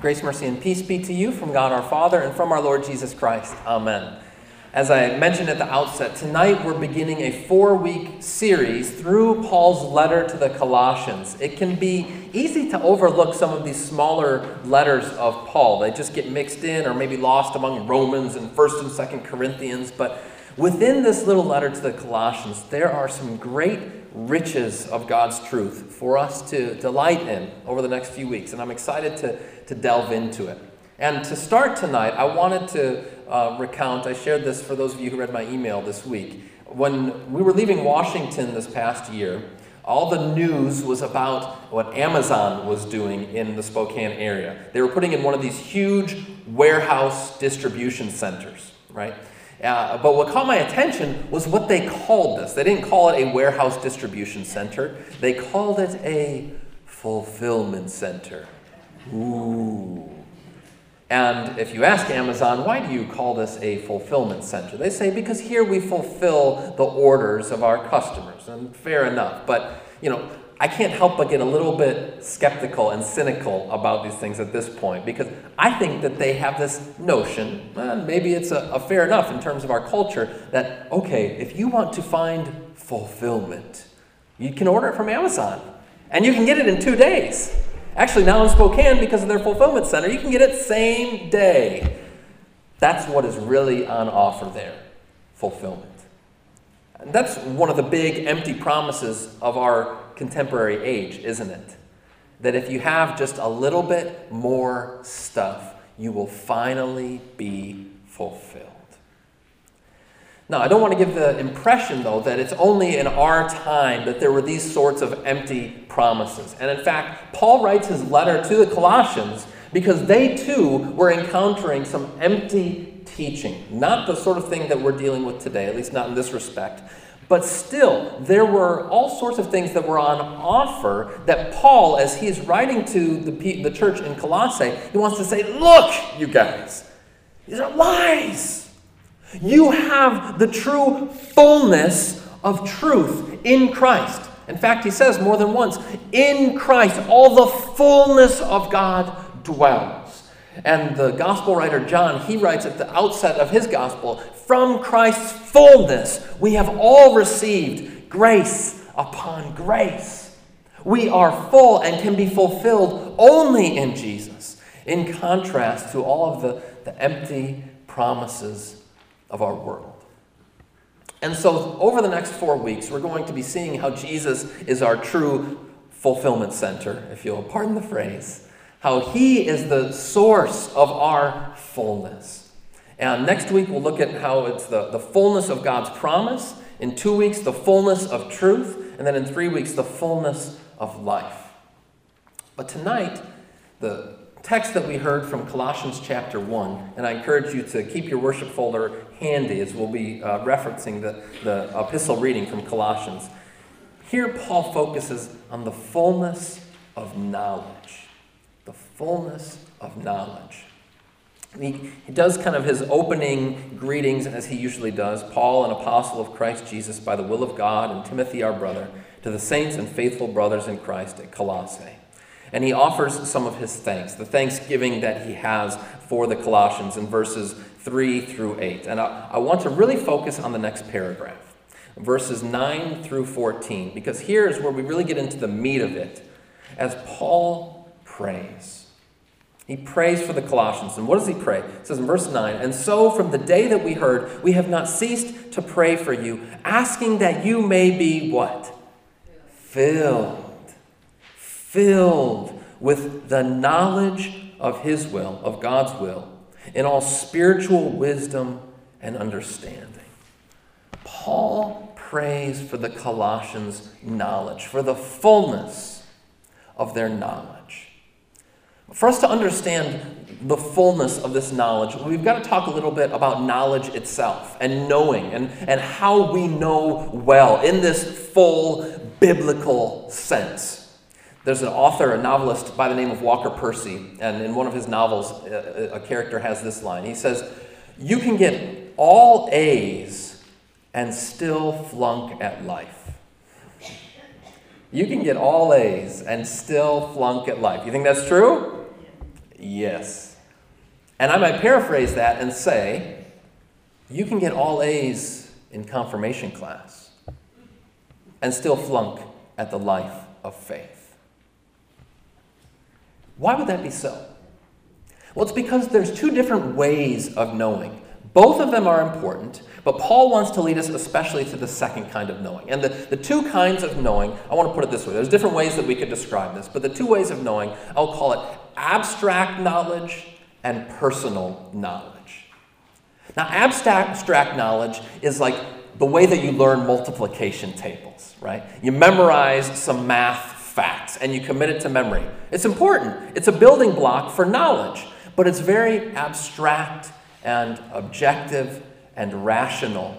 Grace, mercy, and peace be to you from God our Father and from our Lord Jesus Christ. Amen. As I mentioned at the outset, tonight we're beginning a 4-week series through Paul's letter to the Colossians. It can be easy to overlook some of these smaller letters of Paul. They just get mixed in or maybe lost among Romans and 1st and 2nd Corinthians. But within this little letter to the Colossians, there are some great riches of God's truth for us to delight in over the next few weeks, and I'm excited to delve into it. And to start tonight, I wanted to recount, I shared this for those of you who read my email this week. When we were leaving Washington this past year, all the news was about what Amazon was doing in the Spokane area. They were putting in one of these huge warehouse distribution centers, right? But what caught my attention was what they called this. They didn't call it a warehouse distribution center. They called it a fulfillment center. Ooh. And if you ask Amazon, why do you call this a fulfillment center? They say, because here we fulfill the orders of our customers. And fair enough. But, you know, I can't help but get a little bit skeptical and cynical about these things at this point, because I think that they have this notion, and maybe it's a fair enough in terms of our culture, that, okay, if you want to find fulfillment, you can order it from Amazon, and you can get it in 2 days. Actually, now in Spokane, because of their fulfillment center, you can get it same day. That's what is really on offer there, fulfillment. And that's one of the big empty promises of our contemporary age, isn't it? That if you have just a little bit more stuff, you will finally be fulfilled. Now, I don't want to give the impression, though, that it's only in our time that there were these sorts of empty promises. And in fact, Paul writes his letter to the Colossians because they, too, were encountering some empty teaching. Not the sort of thing that we're dealing with today, at least not in this respect. But still, there were all sorts of things that were on offer that Paul, as he is writing to the church in Colossae, he wants to say, look, you guys, these are lies. You have the true fullness of truth in Christ. In fact, he says more than once, in Christ, all the fullness of God dwells. And the gospel writer John, he writes at the outset of his gospel, from Christ's fullness, we have all received grace upon grace. We are full and can be fulfilled only in Jesus, in contrast to all of the empty promises of our world. And so over the next 4 weeks, we're going to be seeing how Jesus is our true fulfillment center, if you'll pardon the phrase, how he is the source of our fullness. And next week, we'll look at how it's the fullness of God's promise. In 2 weeks, the fullness of truth. And then in 3 weeks, the fullness of life. But tonight, the text that we heard from Colossians chapter 1, and I encourage you to keep your worship folder handy as we'll be referencing the epistle reading from Colossians. Here, Paul focuses on the fullness of knowledge. The fullness of knowledge. He does kind of his opening greetings as he usually does. Paul, an apostle of Christ Jesus by the will of God, and Timothy, our brother, to the saints and faithful brothers in Christ at Colossae. And he offers some of his thanks, the thanksgiving that he has for the Colossians in verses 3 through 8. And I want to really focus on the next paragraph, verses 9 through 14, because here is where we really get into the meat of it as Paul prays. He prays for the Colossians. And what does he pray? It says in verse 9, and so from the day that we heard, we have not ceased to pray for you, asking that you may be what? Filled. Filled with the knowledge of his will, of God's will, in all spiritual wisdom and understanding. Paul prays for the Colossians' knowledge, for the fullness of their knowledge. For us to understand the fullness of this knowledge, we've got to talk a little bit about knowledge itself and knowing and how we know well in this full biblical sense. There's an author, a novelist by the name of Walker Percy, and in one of his novels, a character has this line. He says, you can get all A's and still flunk at life. You can get all A's and still flunk at life. You think that's true? Yes. And I might paraphrase that and say, you can get all A's in confirmation class and still flunk at the life of faith. Why would that be so? Well, it's because there's two different ways of knowing. Both of them are important, but Paul wants to lead us especially to the second kind of knowing. And the two kinds of knowing, I want to put it this way. There's different ways that we could describe this, but the two ways of knowing, I'll call it abstract knowledge and personal knowledge. Now, abstract knowledge is like the way that you learn multiplication tables, right? You memorize some math facts and you commit it to memory. It's important. It's a building block for knowledge, but it's very abstract and objective and rational.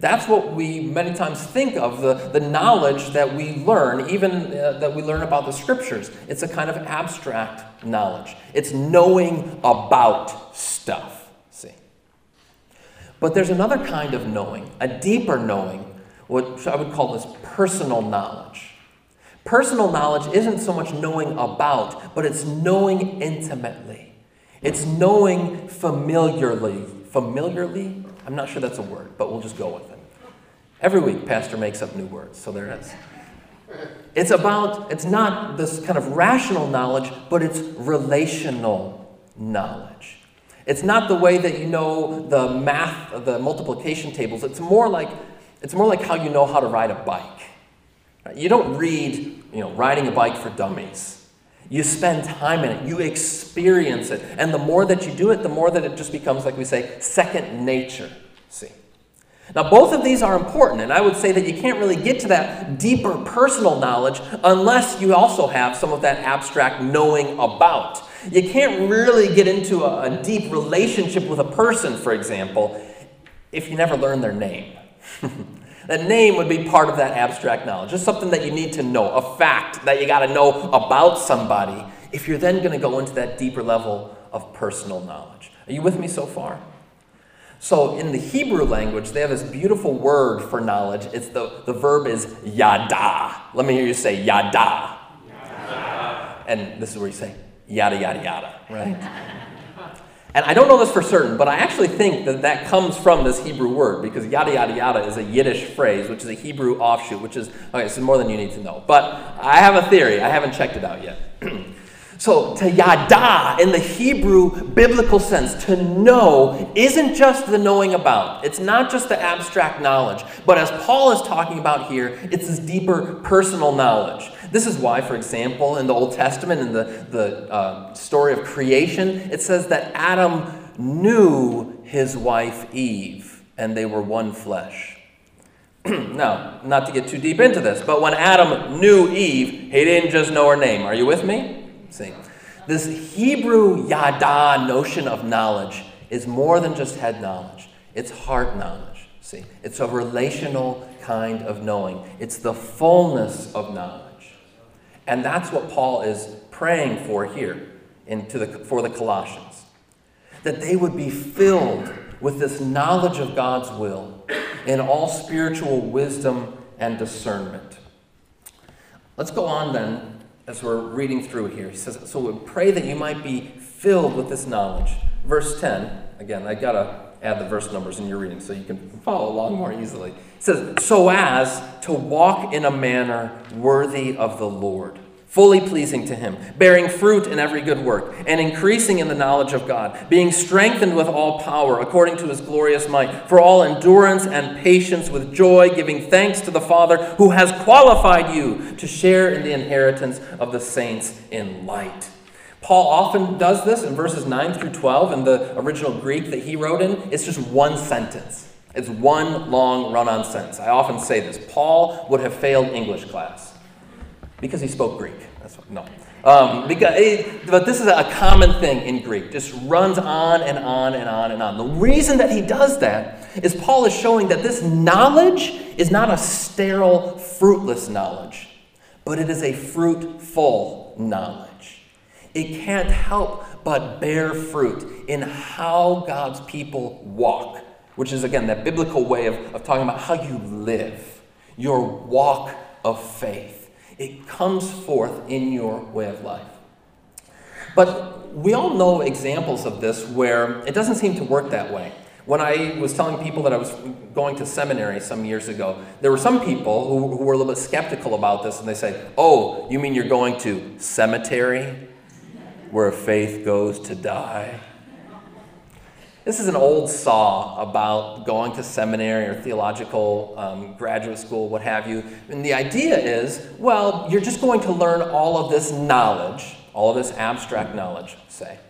That's what we many times think of, the knowledge that we learn, even that we learn about the scriptures. It's a kind of abstract knowledge. It's knowing about stuff, see. But there's another kind of knowing, a deeper knowing, what I would call this personal knowledge. Personal knowledge isn't so much knowing about, but it's knowing intimately. It's knowing familiarly. Familiarly? I'm not sure that's a word, but we'll just go with it. Every week, Pastor makes up new words, so there it is. It's not this kind of rational knowledge, but it's relational knowledge. It's not the way that you know the math, the multiplication tables. It's more like how you know how to ride a bike. You don't read, riding a bike for dummies. You spend time in it. You experience it. And the more that you do it, the more that it just becomes, like we say, second nature. See? Now, both of these are important, and I would say that you can't really get to that deeper personal knowledge unless you also have some of that abstract knowing about. You can't really get into a deep relationship with a person, for example, if you never learn their name. That name would be part of that abstract knowledge. Just something that you need to know, a fact that you got to know about somebody if you're then going to go into that deeper level of personal knowledge. Are you with me so far? So in the Hebrew language, they have this beautiful word for knowledge. It's the verb is yada. Let me hear you say yada. Yada. And this is where you say yada, yada, yada, right? And I don't know this for certain, but I actually think that comes from this Hebrew word, because yada, yada, yada is a Yiddish phrase, which is a Hebrew offshoot, which is, okay, so more than you need to know. But I have a theory. I haven't checked it out yet. So to yada in the Hebrew biblical sense, to know, isn't just the knowing about. It's not just the abstract knowledge. But as Paul is talking about here, it's this deeper personal knowledge. This is why, for example, in the Old Testament, in the story of creation, it says that Adam knew his wife Eve, and they were one flesh. Now, not to get too deep into this, but when Adam knew Eve, he didn't just know her name. Are you with me? See, this Hebrew yada notion of knowledge is more than just head knowledge. It's heart knowledge. See, it's a relational kind of knowing. It's the fullness of knowledge. And that's what Paul is praying for here for the Colossians, that they would be filled with this knowledge of God's will in all spiritual wisdom and discernment. Let's go on then. As we're reading through here, he says, so we pray that you might be filled with this knowledge. Verse 10, again, I got to add the verse numbers in your reading so you can follow along more easily. It says, so as to walk in a manner worthy of the Lord, fully pleasing to him, bearing fruit in every good work, and increasing in the knowledge of God, being strengthened with all power according to his glorious might, for all endurance and patience with joy, giving thanks to the Father who has qualified you to share in the inheritance of the saints in light. Paul often does this in verses 9 through 12 in the original Greek that he wrote in. It's just one sentence. It's one long run-on sentence. I often say this. Paul would have failed English class. Because he spoke Greek. That's what, no. But this is a common thing in Greek. Just runs on and on and on and on. The reason that he does that is Paul is showing that this knowledge is not a sterile, fruitless knowledge, but it is a fruitful knowledge. It can't help but bear fruit in how God's people walk, which is, again, that biblical way of talking about how you live, your walk of faith. It comes forth in your way of life. But we all know examples of this where it doesn't seem to work that way. When I was telling people that I was going to seminary some years ago, there were some people who were a little bit skeptical about this, and they said, oh, you mean you're going to cemetery where faith goes to die? This is an old saw about going to seminary or theological graduate school, what have you. And the idea is, well, you're just going to learn all of this knowledge, all of this abstract knowledge, say.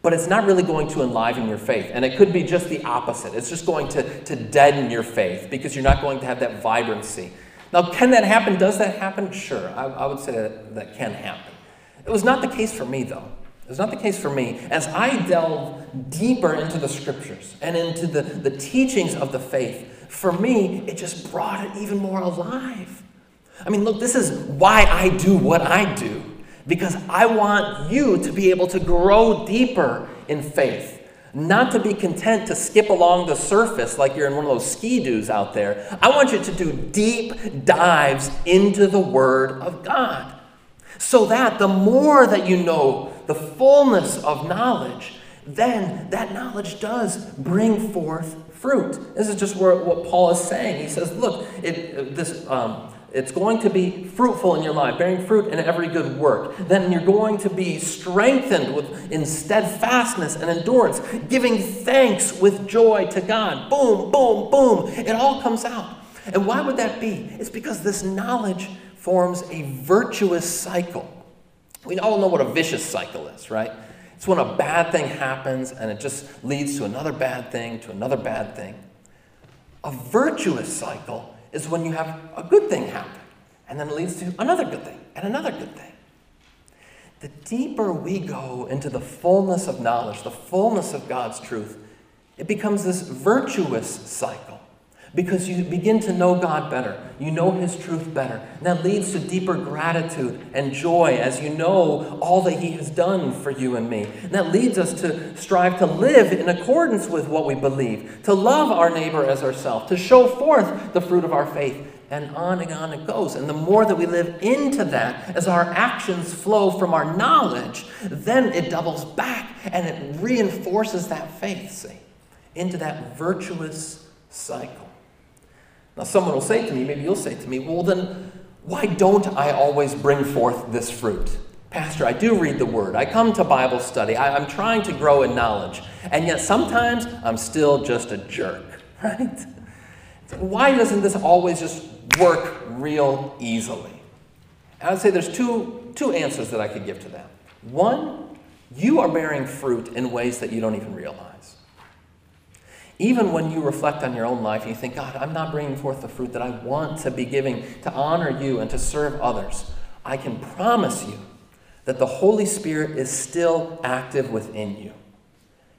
But it's not really going to enliven your faith. And it could be just the opposite. It's just going to deaden your faith because you're not going to have that vibrancy. Now, can that happen? Does that happen? Sure, I would say that can happen. It was not the case for me, though. It was not the case for me. As I delved deeper into the scriptures and into the teachings of the faith, for me, it just brought it even more alive. I mean, look, this is why I do what I do. Because I want you to be able to grow deeper in faith, not to be content to skip along the surface like you're in one of those ski-doos out there. I want you to do deep dives into the Word of God so that the more that you know the fullness of knowledge, then that knowledge does bring forth fruit. This is just what Paul is saying. He says, look, it's going to be fruitful in your life, bearing fruit in every good work. Then you're going to be strengthened in steadfastness and endurance, giving thanks with joy to God. Boom, boom, boom. It all comes out. And why would that be? It's because this knowledge forms a virtuous cycle. We all know what a vicious cycle is, right? It's when a bad thing happens and it just leads to another bad thing, to another bad thing. A virtuous cycle is when you have a good thing happen, and then it leads to another good thing, and another good thing. The deeper we go into the fullness of knowledge, the fullness of God's truth, it becomes this virtuous cycle, because you begin to know God better, you know His truth better, and that leads to deeper gratitude and joy as you know all that He has done for you and me. And that leads us to strive to live in accordance with what we believe, to love our neighbor as ourselves, to show forth the fruit of our faith, and on it goes. And the more that we live into that, as our actions flow from our knowledge, then it doubles back and it reinforces that faith, see, into that virtuous cycle. Now, someone will say to me, maybe you'll say to me, well, then why don't I always bring forth this fruit? Pastor, I do read the Word. I come to Bible study. I'm trying to grow in knowledge. And yet sometimes I'm still just a jerk, right? So why doesn't this always just work real easily? And I'd say there's two answers that I could give to that. One, you are bearing fruit in ways that you don't even realize. Even when you reflect on your own life and you think, God, I'm not bringing forth the fruit that I want to be giving to honor you and to serve others, I can promise you that the Holy Spirit is still active within you.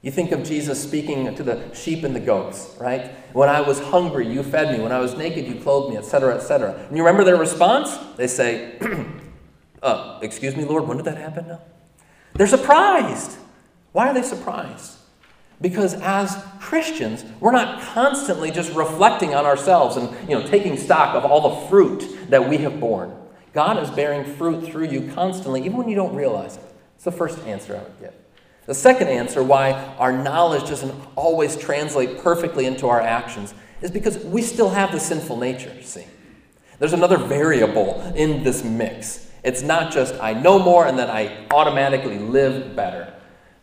You think of Jesus speaking to the sheep and the goats, right? When I was hungry, you fed me. When I was naked, you clothed me, etc., etc. And you remember their response? They say, excuse me, Lord, when did that happen now? They're surprised. Why are they surprised? Because as Christians, we're not constantly just reflecting on ourselves and taking stock of all the fruit that we have borne. God is bearing fruit through you constantly, even when you don't realize it. It's the first answer I would give. The second answer, why our knowledge doesn't always translate perfectly into our actions, is because we still have the sinful nature, see. There's another variable in this mix. It's not just I know more and then I automatically live better.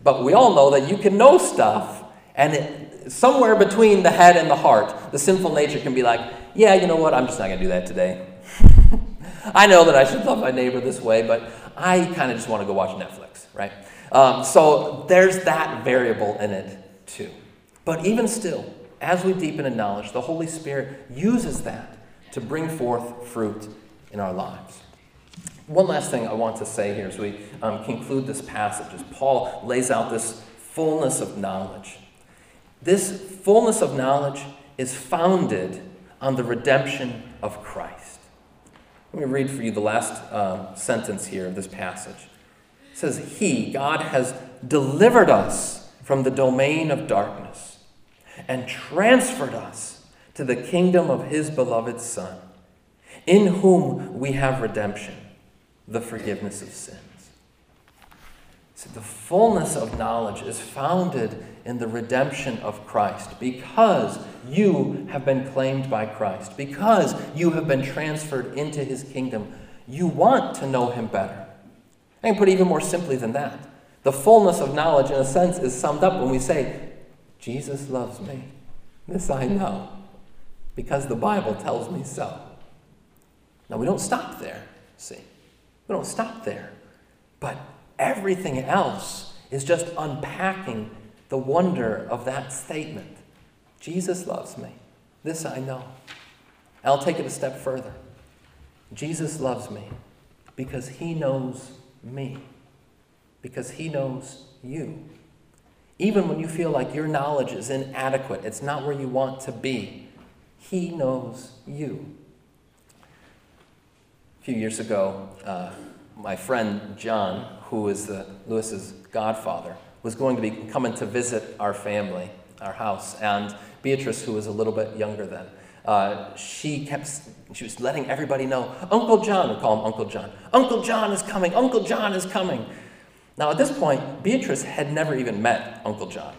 But we all know that you can know stuff, and somewhere between the head and the heart, the sinful nature can be like, yeah, you know what, I'm just not going to do that today. I know that I should love my neighbor this way, but I kind of just want to go watch Netflix, right? So there's that variable in it, too. But even still, as we deepen in knowledge, the Holy Spirit uses that to bring forth fruit in our lives. One last thing I want to say here as we conclude this passage is Paul lays out this fullness of knowledge. This fullness of knowledge is founded on the redemption of Christ. Let me read for you the last sentence here of this passage. It says, He, God, has delivered us from the domain of darkness and transferred us to the kingdom of His beloved Son, in whom we have redemption, the forgiveness of sins. See, the fullness of knowledge is founded in the redemption of Christ, because you have been claimed by Christ, because you have been transferred into his kingdom. You want to know him better. I can put it even more simply than that. The fullness of knowledge, in a sense, is summed up when we say, Jesus loves me. This I know, because the Bible tells me so. Now, we don't stop there, see? We don't stop there. But everything else is just unpacking the wonder of that statement. Jesus loves me. This I know. I'll take it a step further. Jesus loves me because he knows me, because he knows you. Even when you feel like your knowledge is inadequate, it's not where you want to be, he knows you. A few years ago, my friend John, who is Lewis's godfather, was going to be coming to visit our family, our house, and Beatrice, who was a little bit younger then, she was letting everybody know, Uncle John, we call him Uncle John. Uncle John is coming. Uncle John is coming. Now, at this point, Beatrice had never even met Uncle John.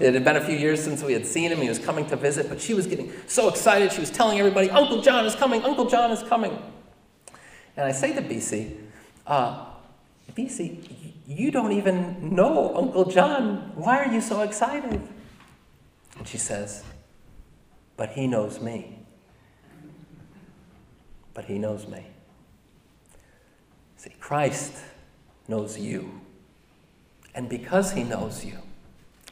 It had been a few years since we had seen him. He was coming to visit, but she was getting so excited. She was telling everybody, Uncle John is coming. Uncle John is coming. And I say to BC, BC, you don't even know Uncle John. Why are you so excited? And she says, but he knows me. But he knows me. See, Christ knows you. And because he knows you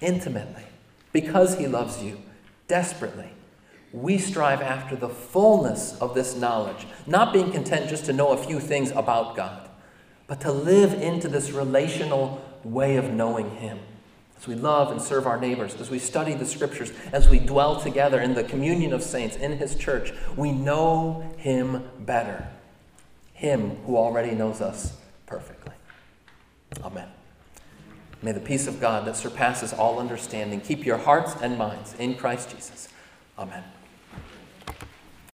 intimately, because he loves you desperately, we strive after the fullness of this knowledge, not being content just to know a few things about God, but to live into this relational way of knowing him. As we love and serve our neighbors, as we study the scriptures, as we dwell together in the communion of saints in his church, we know him better. Him who already knows us perfectly. Amen. May the peace of God that surpasses all understanding keep your hearts and minds in Christ Jesus. Amen.